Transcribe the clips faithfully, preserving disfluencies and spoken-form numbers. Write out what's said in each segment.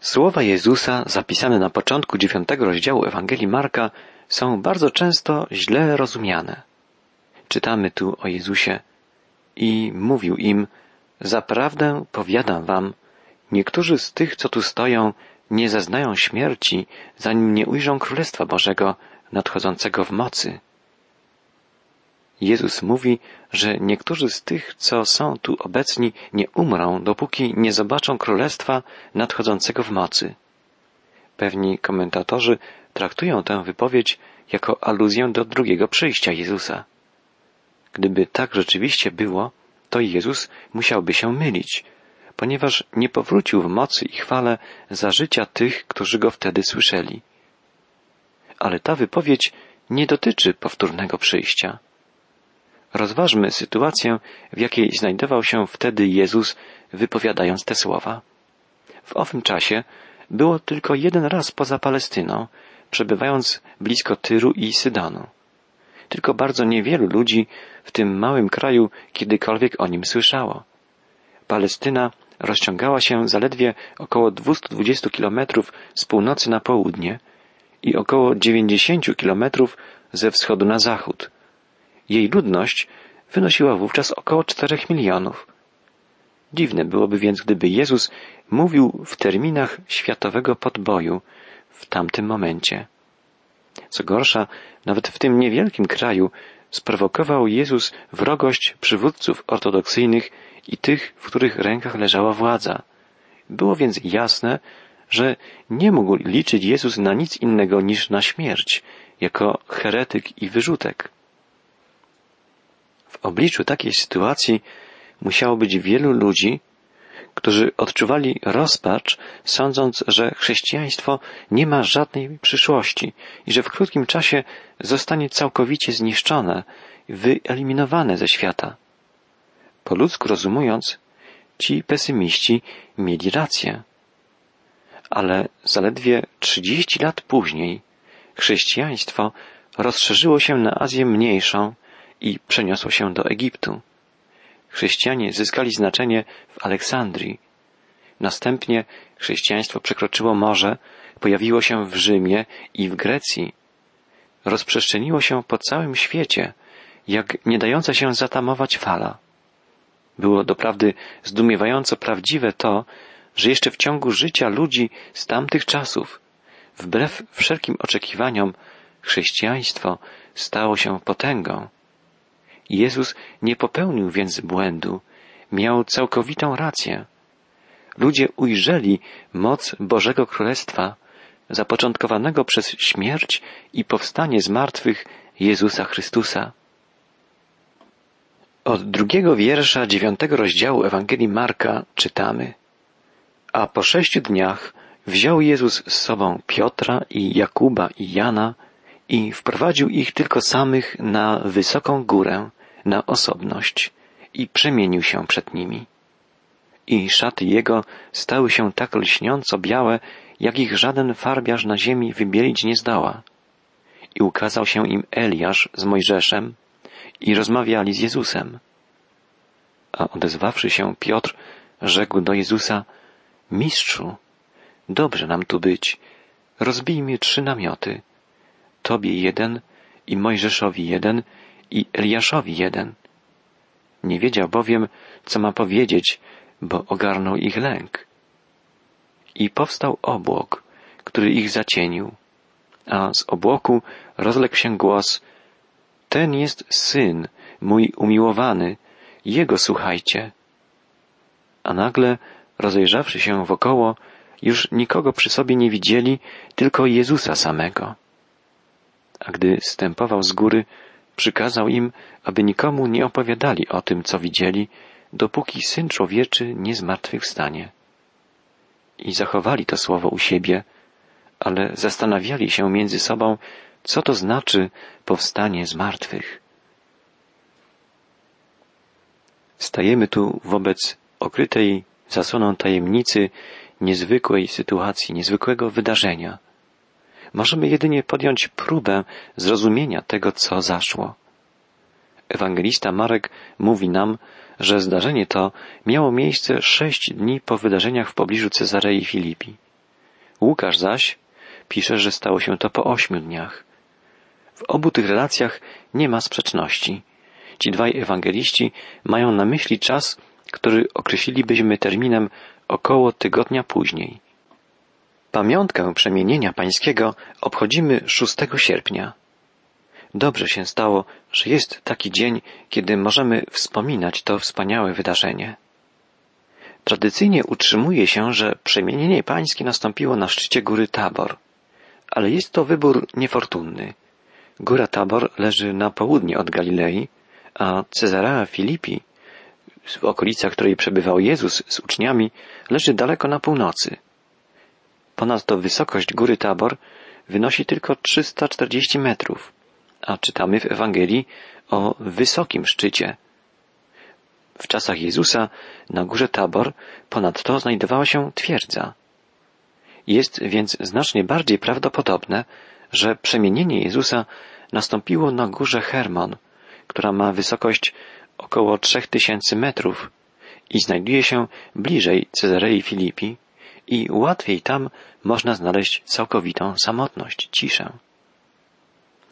Słowa Jezusa zapisane na początku dziewiątego rozdziału Ewangelii Marka są bardzo często źle rozumiane. Czytamy tu o Jezusie: i mówił im, zaprawdę powiadam wam, niektórzy z tych, co tu stoją, nie zaznają śmierci, zanim nie ujrzą Królestwa Bożego nadchodzącego w mocy. Jezus mówi, że niektórzy z tych, co są tu obecni, nie umrą, dopóki nie zobaczą Królestwa nadchodzącego w mocy. Pewni komentatorzy traktują tę wypowiedź jako aluzję do drugiego przyjścia Jezusa. Gdyby tak rzeczywiście było, to Jezus musiałby się mylić, ponieważ nie powrócił w mocy i chwale za życia tych, którzy go wtedy słyszeli. Ale ta wypowiedź nie dotyczy powtórnego przyjścia. Rozważmy sytuację, w jakiej znajdował się wtedy Jezus, wypowiadając te słowa. W owym czasie było tylko jeden raz poza Palestyną, przebywając blisko Tyru i Sydonu. Tylko bardzo niewielu ludzi w tym małym kraju kiedykolwiek o nim słyszało. Palestyna rozciągała się zaledwie około dwieście dwadzieścia kilometrów z północy na południe i około dziewięćdziesiąt kilometrów ze wschodu na zachód. Jej ludność wynosiła wówczas około czterech milionów. Dziwne byłoby więc, gdyby Jezus mówił w terminach światowego podboju w tamtym momencie. Co gorsza, nawet w tym niewielkim kraju sprowokował Jezus wrogość przywódców ortodoksyjnych i tych, w których rękach leżała władza. Było więc jasne, że nie mógł liczyć Jezus na nic innego niż na śmierć, jako heretyk i wyrzutek. W obliczu takiej sytuacji musiało być wielu ludzi, którzy odczuwali rozpacz, sądząc, że chrześcijaństwo nie ma żadnej przyszłości i że w krótkim czasie zostanie całkowicie zniszczone, wyeliminowane ze świata. Po ludzku rozumując, ci pesymiści mieli rację. Ale zaledwie trzydzieści lat później chrześcijaństwo rozszerzyło się na Azję Mniejszą i przeniosło się do Egiptu. Chrześcijanie zyskali znaczenie w Aleksandrii. Następnie chrześcijaństwo przekroczyło morze, pojawiło się w Rzymie i w Grecji. Rozprzestrzeniło się po całym świecie, jak nie dająca się zatamować fala. Było doprawdy zdumiewająco prawdziwe to, że jeszcze w ciągu życia ludzi z tamtych czasów, wbrew wszelkim oczekiwaniom, chrześcijaństwo stało się potęgą. Jezus nie popełnił więc błędu, miał całkowitą rację. Ludzie ujrzeli moc Bożego Królestwa, zapoczątkowanego przez śmierć i powstanie z martwych Jezusa Chrystusa. Od drugiego wiersza dziewiątego rozdziału Ewangelii Marka czytamy: a po sześciu dniach wziął Jezus z sobą Piotra i Jakuba i Jana i wprowadził ich tylko samych na wysoką górę, na osobność, i przemienił się przed nimi. I szaty jego stały się tak lśniąco białe, jak ich żaden farbiarz na ziemi wybielić nie zdoła. I ukazał się im Eliasz z Mojżeszem i rozmawiali z Jezusem. A odezwawszy się, Piotr rzekł do Jezusa: mistrzu, dobrze nam tu być, rozbijmy trzy namioty, Tobie jeden i Mojżeszowi jeden i Eliaszowi jeden. Nie wiedział bowiem, co ma powiedzieć, bo ogarnął ich lęk. I powstał obłok, który ich zacienił, a z obłoku rozległ się głos: ten jest Syn, mój umiłowany, Jego słuchajcie. A nagle, rozejrzawszy się wokoło, już nikogo przy sobie nie widzieli, tylko Jezusa samego. A gdy stępował z góry, przykazał im, aby nikomu nie opowiadali o tym, co widzieli, dopóki Syn Człowieczy nie zmartwychwstanie. I zachowali to słowo u siebie, ale zastanawiali się między sobą, co to znaczy powstanie z martwych. Stajemy tu wobec okrytej zasłoną tajemnicy niezwykłej sytuacji, niezwykłego wydarzenia. Możemy jedynie podjąć próbę zrozumienia tego, co zaszło. Ewangelista Marek mówi nam, że zdarzenie to miało miejsce sześć dni po wydarzeniach w pobliżu Cezarei Filipi. Łukasz zaś pisze, że stało się to po ośmiu dniach. W obu tych relacjach nie ma sprzeczności. Ci dwaj ewangeliści mają na myśli czas, który określilibyśmy terminem około tygodnia później. Pamiątkę przemienienia pańskiego obchodzimy szóstego sierpnia. Dobrze się stało, że jest taki dzień, kiedy możemy wspominać to wspaniałe wydarzenie. Tradycyjnie utrzymuje się, że przemienienie pańskie nastąpiło na szczycie góry Tabor, ale jest to wybór niefortunny. Góra Tabor leży na południe od Galilei, a Cezarea Filipi, w okolicach której przebywał Jezus z uczniami, leży daleko na północy. Ponadto wysokość góry Tabor wynosi tylko trzysta czterdzieści metrów, a czytamy w Ewangelii o wysokim szczycie. W czasach Jezusa na górze Tabor ponadto znajdowała się twierdza. Jest więc znacznie bardziej prawdopodobne, że przemienienie Jezusa nastąpiło na górze Hermon, która ma wysokość około trzech tysięcy metrów i znajduje się bliżej Cezarei Filipi i łatwiej tam można znaleźć całkowitą samotność, ciszę.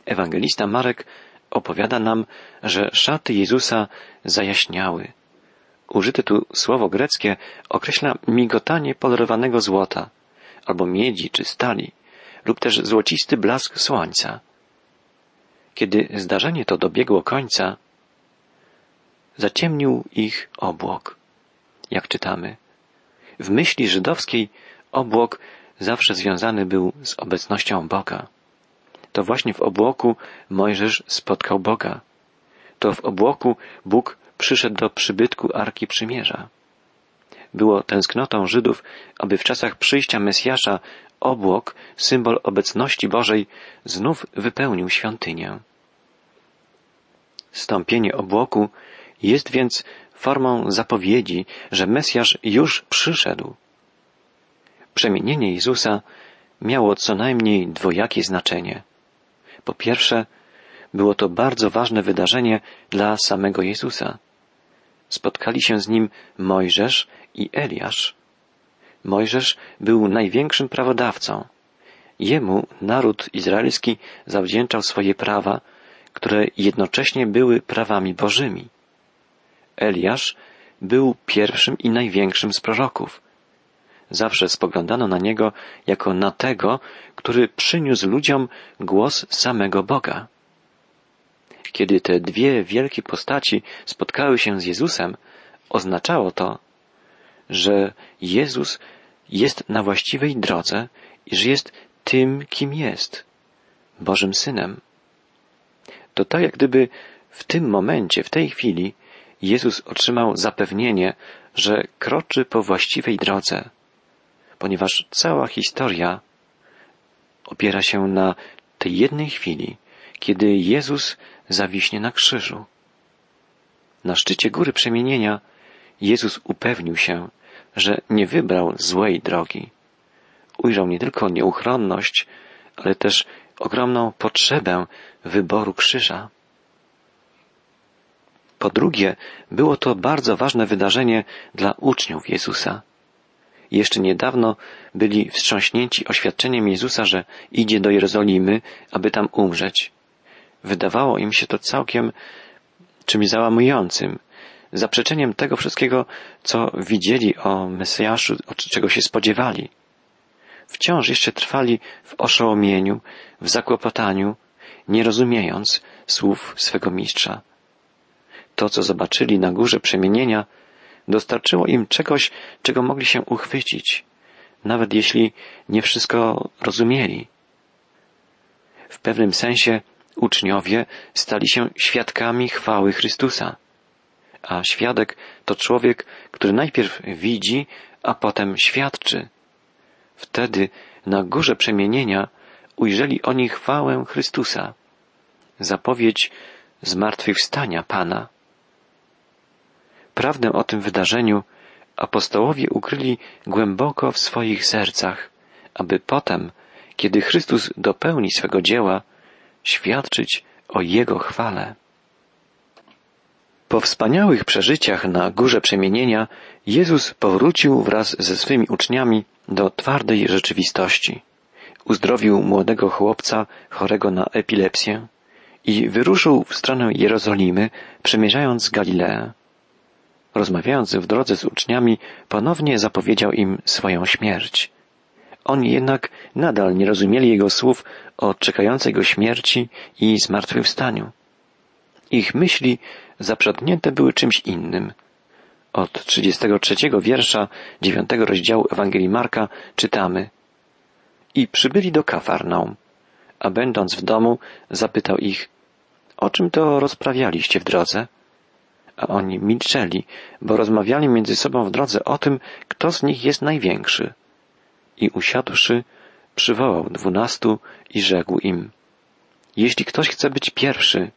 Ewangelista Marek opowiada nam, że szaty Jezusa zajaśniały. Użyte tu słowo greckie określa migotanie polerowanego złota, albo miedzi czy stali, lub też złocisty blask słońca. Kiedy zdarzenie to dobiegło końca, zaciemnił ich obłok. Jak czytamy, w myśli żydowskiej obłok zawsze związany był z obecnością Boga. To właśnie w obłoku Mojżesz spotkał Boga. To w obłoku Bóg przyszedł do przybytku Arki Przymierza. Było tęsknotą Żydów, aby w czasach przyjścia Mesjasza obłok, symbol obecności Bożej, znów wypełnił świątynię. Stąpienie obłoku jest więc formą zapowiedzi, że Mesjasz już przyszedł. Przemienienie Jezusa miało co najmniej dwojakie znaczenie. Po pierwsze, było to bardzo ważne wydarzenie dla samego Jezusa. Spotkali się z nim Mojżesz i Eliasz. Mojżesz był największym prawodawcą. Jemu naród izraelski zawdzięczał swoje prawa, które jednocześnie były prawami bożymi. Eliasz był pierwszym i największym z proroków. Zawsze spoglądano na niego jako na tego, który przyniósł ludziom głos samego Boga. Kiedy te dwie wielkie postaci spotkały się z Jezusem, oznaczało to, że Jezus jest na właściwej drodze i że jest tym, kim jest, Bożym Synem. To tak jak gdyby w tym momencie, w tej chwili, Jezus otrzymał zapewnienie, że kroczy po właściwej drodze, ponieważ cała historia opiera się na tej jednej chwili, kiedy Jezus zawiśnie na krzyżu. Na szczycie góry przemienienia Jezus upewnił się, że nie wybrał złej drogi. Ujrzał nie tylko nieuchronność, ale też ogromną potrzebę wyboru krzyża. Po drugie, było to bardzo ważne wydarzenie dla uczniów Jezusa. Jeszcze niedawno byli wstrząśnięci oświadczeniem Jezusa, że idzie do Jerozolimy, aby tam umrzeć. Wydawało im się to całkiem czymś załamującym, zaprzeczeniem tego wszystkiego, co widzieli o Mesjaszu, czego się spodziewali. Wciąż jeszcze trwali w oszołomieniu, w zakłopotaniu, nie rozumiejąc słów swego mistrza. To, co zobaczyli na górze przemienienia, dostarczyło im czegoś, czego mogli się uchwycić, nawet jeśli nie wszystko rozumieli. W pewnym sensie uczniowie stali się świadkami chwały Chrystusa, a świadek to człowiek, który najpierw widzi, a potem świadczy. Wtedy na górze przemienienia ujrzeli oni chwałę Chrystusa, zapowiedź zmartwychwstania Pana. Prawdę o tym wydarzeniu apostołowie ukryli głęboko w swoich sercach, aby potem, kiedy Chrystus dopełni swego dzieła, świadczyć o Jego chwale. Po wspaniałych przeżyciach na górze przemienienia Jezus powrócił wraz ze swymi uczniami do twardej rzeczywistości. Uzdrowił młodego chłopca chorego na epilepsję i wyruszył w stronę Jerozolimy, przemierzając Galileę. Rozmawiając w drodze z uczniami, ponownie zapowiedział im swoją śmierć. Oni jednak nadal nie rozumieli jego słów o czekającej go śmierci i zmartwychwstaniu. Ich myśli zaprzęgnięte były czymś innym. Od trzydziestego trzeciego wiersza dziewiątego rozdziału Ewangelii Marka czytamy: I przybyli do Kafarnaum, a będąc w domu zapytał ich: O czym to rozprawialiście w drodze? A oni milczeli, bo rozmawiali między sobą w drodze o tym, kto z nich jest największy. I usiadłszy, przywołał dwunastu i rzekł im: Jeśli ktoś chce być pierwszy,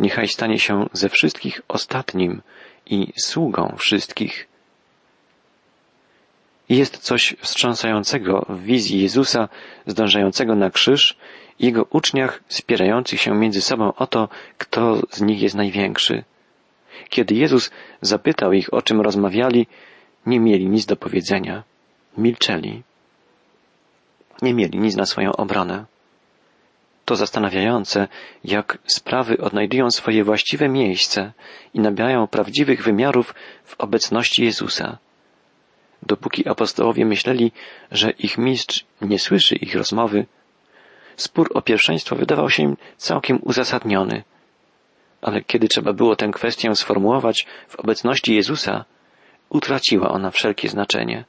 niechaj stanie się ze wszystkich ostatnim i sługą wszystkich. Jest coś wstrząsającego w wizji Jezusa zdążającego na krzyż i jego uczniach spierających się między sobą o to, kto z nich jest największy. Kiedy Jezus zapytał ich, o czym rozmawiali, nie mieli nic do powiedzenia. Milczeli. Nie mieli nic na swoją obronę. To zastanawiające, jak sprawy odnajdują swoje właściwe miejsce i nabierają prawdziwych wymiarów w obecności Jezusa. Dopóki apostołowie myśleli, że ich mistrz nie słyszy ich rozmowy, spór o pierwszeństwo wydawał się im całkiem uzasadniony. Ale kiedy trzeba było tę kwestię sformułować w obecności Jezusa, utraciła ona wszelkie znaczenie.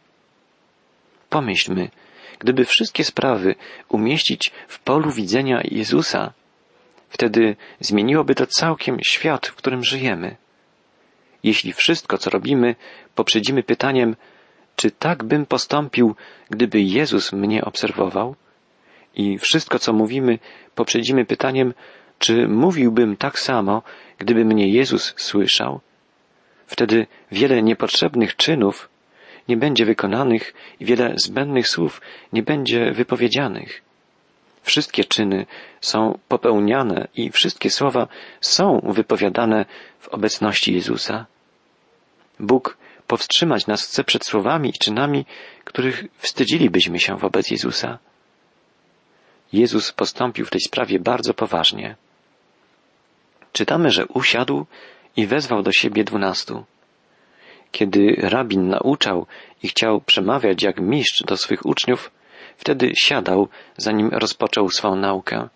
Pomyślmy, gdyby wszystkie sprawy umieścić w polu widzenia Jezusa, wtedy zmieniłoby to całkiem świat, w którym żyjemy. Jeśli wszystko, co robimy, poprzedzimy pytaniem, czy tak bym postąpił, gdyby Jezus mnie obserwował? I wszystko, co mówimy, poprzedzimy pytaniem, czy mówiłbym tak samo, gdyby mnie Jezus słyszał? Wtedy wiele niepotrzebnych czynów nie będzie wykonanych i wiele zbędnych słów nie będzie wypowiedzianych. Wszystkie czyny są popełniane i wszystkie słowa są wypowiadane w obecności Jezusa. Bóg powstrzymać nas chce przed słowami i czynami, których wstydzilibyśmy się wobec Jezusa. Jezus postąpił w tej sprawie bardzo poważnie. Czytamy, że usiadł i wezwał do siebie dwunastu. Kiedy rabin nauczał i chciał przemawiać jak mistrz do swych uczniów, wtedy siadał, zanim rozpoczął swą naukę.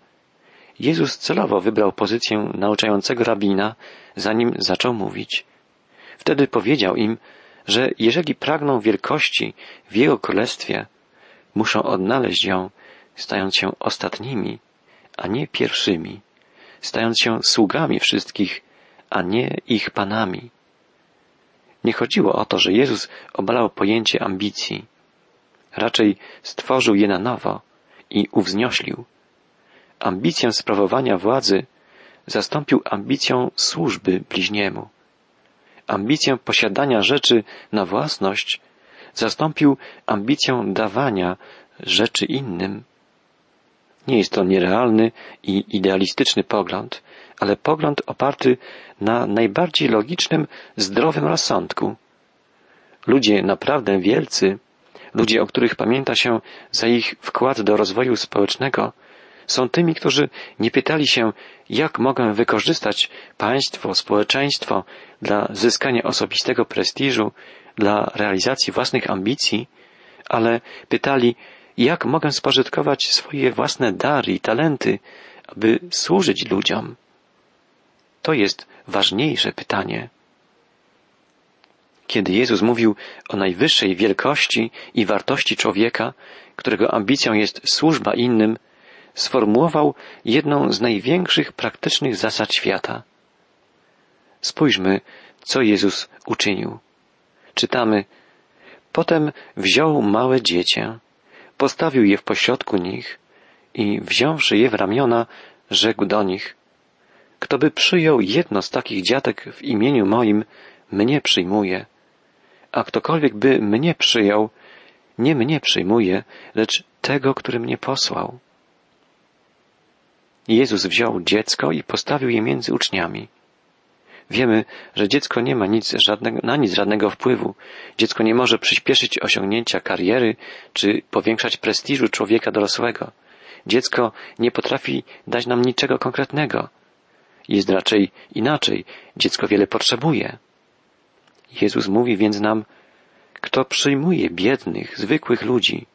Jezus celowo wybrał pozycję nauczającego rabina, zanim zaczął mówić. Wtedy powiedział im, że jeżeli pragną wielkości w Jego Królestwie, muszą odnaleźć ją, stając się ostatnimi, a nie pierwszymi, stając się sługami wszystkich, a nie ich panami. Nie chodziło o to, że Jezus obalał pojęcie ambicji. Raczej stworzył je na nowo i uwznioślił. Ambicję sprawowania władzy zastąpił ambicją służby bliźniemu. Ambicję posiadania rzeczy na własność zastąpił ambicją dawania rzeczy innym. Nie jest to nierealny i idealistyczny pogląd, ale pogląd oparty na najbardziej logicznym, zdrowym rozsądku. Ludzie naprawdę wielcy, ludzie, o których pamięta się za ich wkład do rozwoju społecznego, są tymi, którzy nie pytali się, jak mogę wykorzystać państwo, społeczeństwo dla zyskania osobistego prestiżu, dla realizacji własnych ambicji, ale pytali, jak mogę spożytkować swoje własne dary i talenty, aby służyć ludziom. To jest ważniejsze pytanie. Kiedy Jezus mówił o najwyższej wielkości i wartości człowieka, którego ambicją jest służba innym, sformułował jedną z największych praktycznych zasad świata. Spójrzmy, co Jezus uczynił. Czytamy: Potem wziął małe dziecię, postawił je w pośrodku nich i wziąwszy je w ramiona, rzekł do nich: Kto by przyjął jedno z takich dziatek w imieniu moim, mnie przyjmuje. A ktokolwiek by mnie przyjął, nie mnie przyjmuje, lecz tego, który mnie posłał. Jezus wziął dziecko i postawił je między uczniami. Wiemy, że dziecko nie ma nic, żadnego, na nic żadnego wpływu. Dziecko nie może przyspieszyć osiągnięcia kariery czy powiększać prestiżu człowieka dorosłego. Dziecko nie potrafi dać nam niczego konkretnego. Jest raczej inaczej. Dziecko wiele potrzebuje. Jezus mówi więc nam, kto przyjmuje biednych, zwykłych ludzi,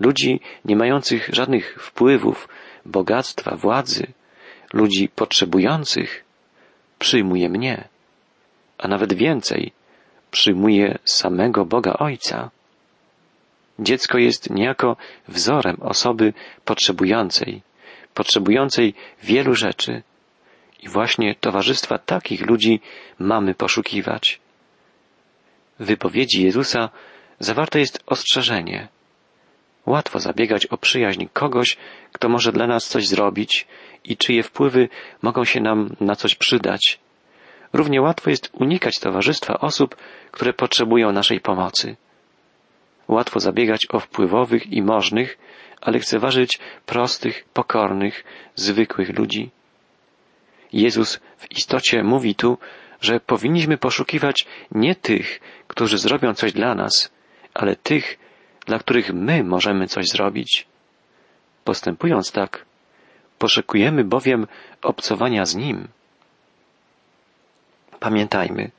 ludzi nie mających żadnych wpływów, bogactwa, władzy, ludzi potrzebujących, przyjmuje mnie, a nawet więcej, przyjmuje samego Boga Ojca. Dziecko jest niejako wzorem osoby potrzebującej, potrzebującej wielu rzeczy i właśnie towarzystwa takich ludzi mamy poszukiwać. W wypowiedzi Jezusa zawarte jest ostrzeżenie. Łatwo zabiegać o przyjaźń kogoś, kto może dla nas coś zrobić i czyje wpływy mogą się nam na coś przydać. Równie łatwo jest unikać towarzystwa osób, które potrzebują naszej pomocy. Łatwo zabiegać o wpływowych i możnych, a lekceważyć prostych, pokornych, zwykłych ludzi. Jezus w istocie mówi tu, że powinniśmy poszukiwać nie tych, którzy zrobią coś dla nas, ale tych, dla których my możemy coś zrobić. Postępując tak, poszukujemy bowiem obcowania z Nim. Pamiętajmy,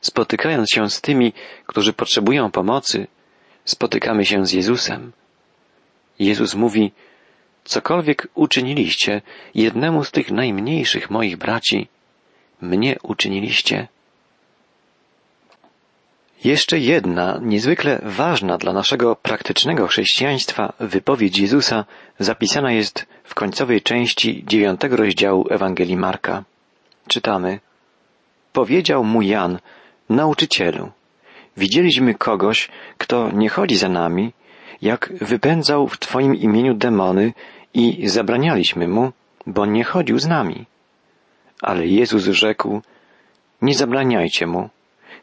spotykając się z tymi, którzy potrzebują pomocy, spotykamy się z Jezusem. Jezus mówi, cokolwiek uczyniliście jednemu z tych najmniejszych moich braci, mnie uczyniliście. Jeszcze jedna, niezwykle ważna dla naszego praktycznego chrześcijaństwa wypowiedź Jezusa zapisana jest w końcowej części dziewiątego rozdziału Ewangelii Marka. Czytamy. Powiedział mu Jan, nauczycielu, widzieliśmy kogoś, kto nie chodzi za nami, jak wypędzał w Twoim imieniu demony i zabranialiśmy mu, bo nie chodził z nami. Ale Jezus rzekł, nie zabraniajcie mu,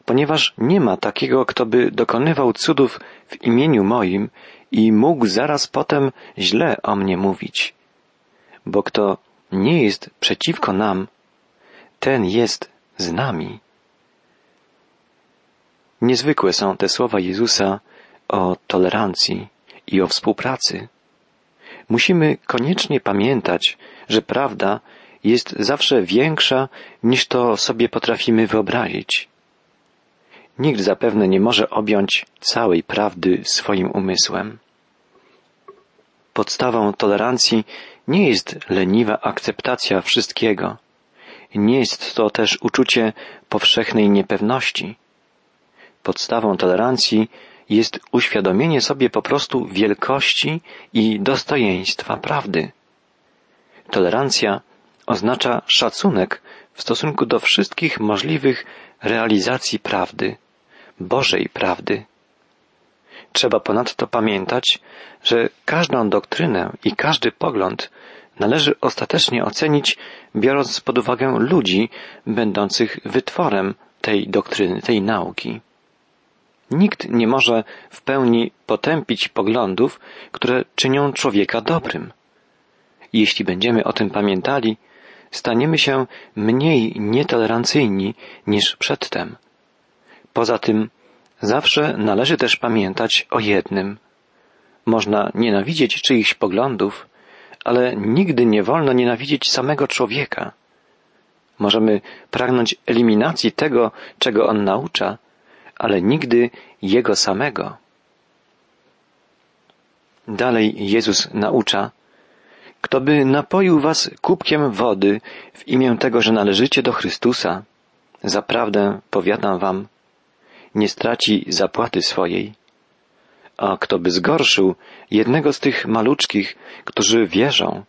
ponieważ nie ma takiego, kto by dokonywał cudów w imieniu moim i mógł zaraz potem źle o mnie mówić. Bo kto nie jest przeciwko nam, ten jest z nami. Niezwykłe są te słowa Jezusa o tolerancji i o współpracy. Musimy koniecznie pamiętać, że prawda jest zawsze większa niż to sobie potrafimy wyobrazić. Nikt zapewne nie może objąć całej prawdy swoim umysłem. Podstawą tolerancji nie jest leniwa akceptacja wszystkiego. Nie jest to też uczucie powszechnej niepewności. Podstawą tolerancji jest uświadomienie sobie po prostu wielkości i dostojeństwa prawdy. Tolerancja oznacza szacunek w stosunku do wszystkich możliwych realizacji prawdy, Bożej prawdy. Trzeba ponadto pamiętać, że każdą doktrynę i każdy pogląd należy ostatecznie ocenić, biorąc pod uwagę ludzi będących wytworem tej doktryny, tej nauki. Nikt nie może w pełni potępić poglądów, które czynią człowieka dobrym. Jeśli będziemy o tym pamiętali, staniemy się mniej nietolerancyjni niż przedtem. Poza tym zawsze należy też pamiętać o jednym. Można nienawidzieć czyichś poglądów, ale nigdy nie wolno nienawidzieć samego człowieka. Możemy pragnąć eliminacji tego, czego on naucza, ale nigdy jego samego. Dalej Jezus naucza, kto by napoił was kubkiem wody w imię tego, że należycie do Chrystusa, zaprawdę powiadam wam, nie straci zapłaty swojej. A kto by zgorszył jednego z tych maluczkich, którzy wierzą,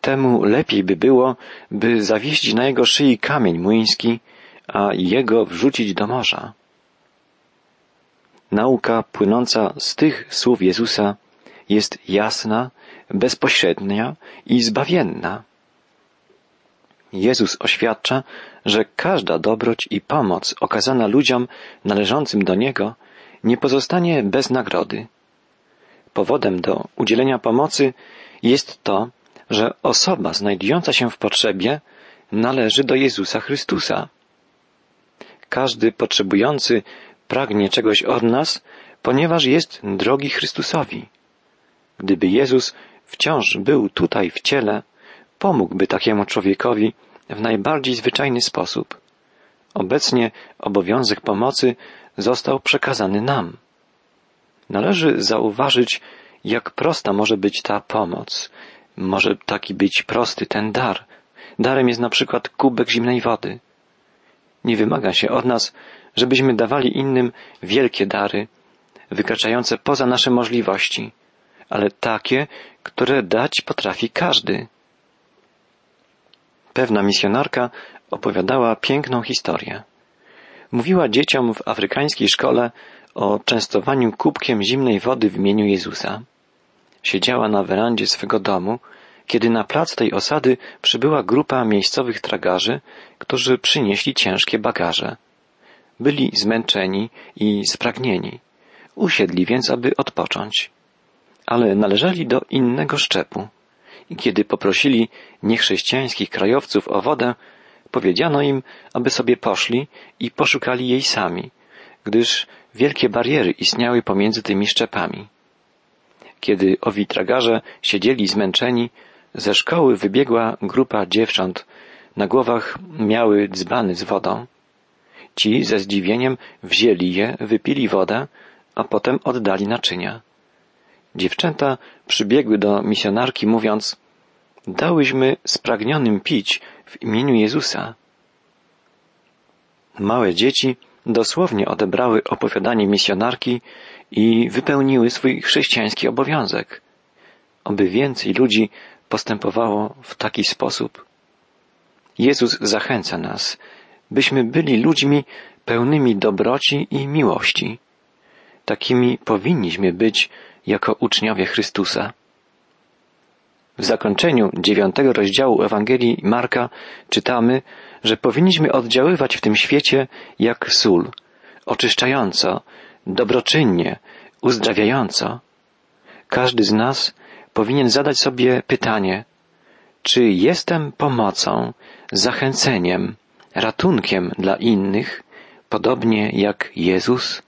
temu lepiej by było, by zawiesić na jego szyi kamień młyński, a jego wrzucić do morza. Nauka płynąca z tych słów Jezusa jest jasna, bezpośrednia i zbawienna. Jezus oświadcza, że każda dobroć i pomoc okazana ludziom należącym do Niego nie pozostanie bez nagrody. Powodem do udzielenia pomocy jest to, że osoba znajdująca się w potrzebie należy do Jezusa Chrystusa. Każdy potrzebujący pragnie czegoś od nas, ponieważ jest drogi Chrystusowi. Gdyby Jezus wciąż był tutaj w ciele, pomógłby takiemu człowiekowi w najbardziej zwyczajny sposób. Obecnie obowiązek pomocy został przekazany nam. Należy zauważyć, jak prosta może być ta pomoc. Może taki być prosty ten dar. Darem jest na przykład kubek zimnej wody. Nie wymaga się od nas, żebyśmy dawali innym wielkie dary, wykraczające poza nasze możliwości, ale takie, które dać potrafi każdy. Pewna misjonarka opowiadała piękną historię. Mówiła dzieciom w afrykańskiej szkole o częstowaniu kubkiem zimnej wody w imieniu Jezusa. Siedziała na werandzie swego domu, kiedy na plac tej osady przybyła grupa miejscowych tragarzy, którzy przynieśli ciężkie bagaże. Byli zmęczeni i spragnieni. Usiedli więc, aby odpocząć. Ale należeli do innego szczepu. I kiedy poprosili niechrześcijańskich krajowców o wodę, powiedziano im, aby sobie poszli i poszukali jej sami, gdyż wielkie bariery istniały pomiędzy tymi szczepami. Kiedy owi tragarze siedzieli zmęczeni, ze szkoły wybiegła grupa dziewcząt. Na głowach miały dzbany z wodą. Ci ze zdziwieniem wzięli je, wypili wodę, a potem oddali naczynia. Dziewczęta przybiegły do misjonarki, mówiąc: dałyśmy spragnionym pić w imieniu Jezusa. Małe dzieci dosłownie odebrały opowiadanie misjonarki i wypełniły swój chrześcijański obowiązek. Oby więcej ludzi postępowało w taki sposób. Jezus zachęca nas, byśmy byli ludźmi pełnymi dobroci i miłości. Takimi powinniśmy być jako uczniowie Chrystusa. W zakończeniu dziewiątego rozdziału Ewangelii Marka czytamy, że powinniśmy oddziaływać w tym świecie jak sól, oczyszczająco, dobroczynnie, uzdrawiająco. Każdy z nas powinien zadać sobie pytanie, czy jestem pomocą, zachęceniem, ratunkiem dla innych, podobnie jak Jezus?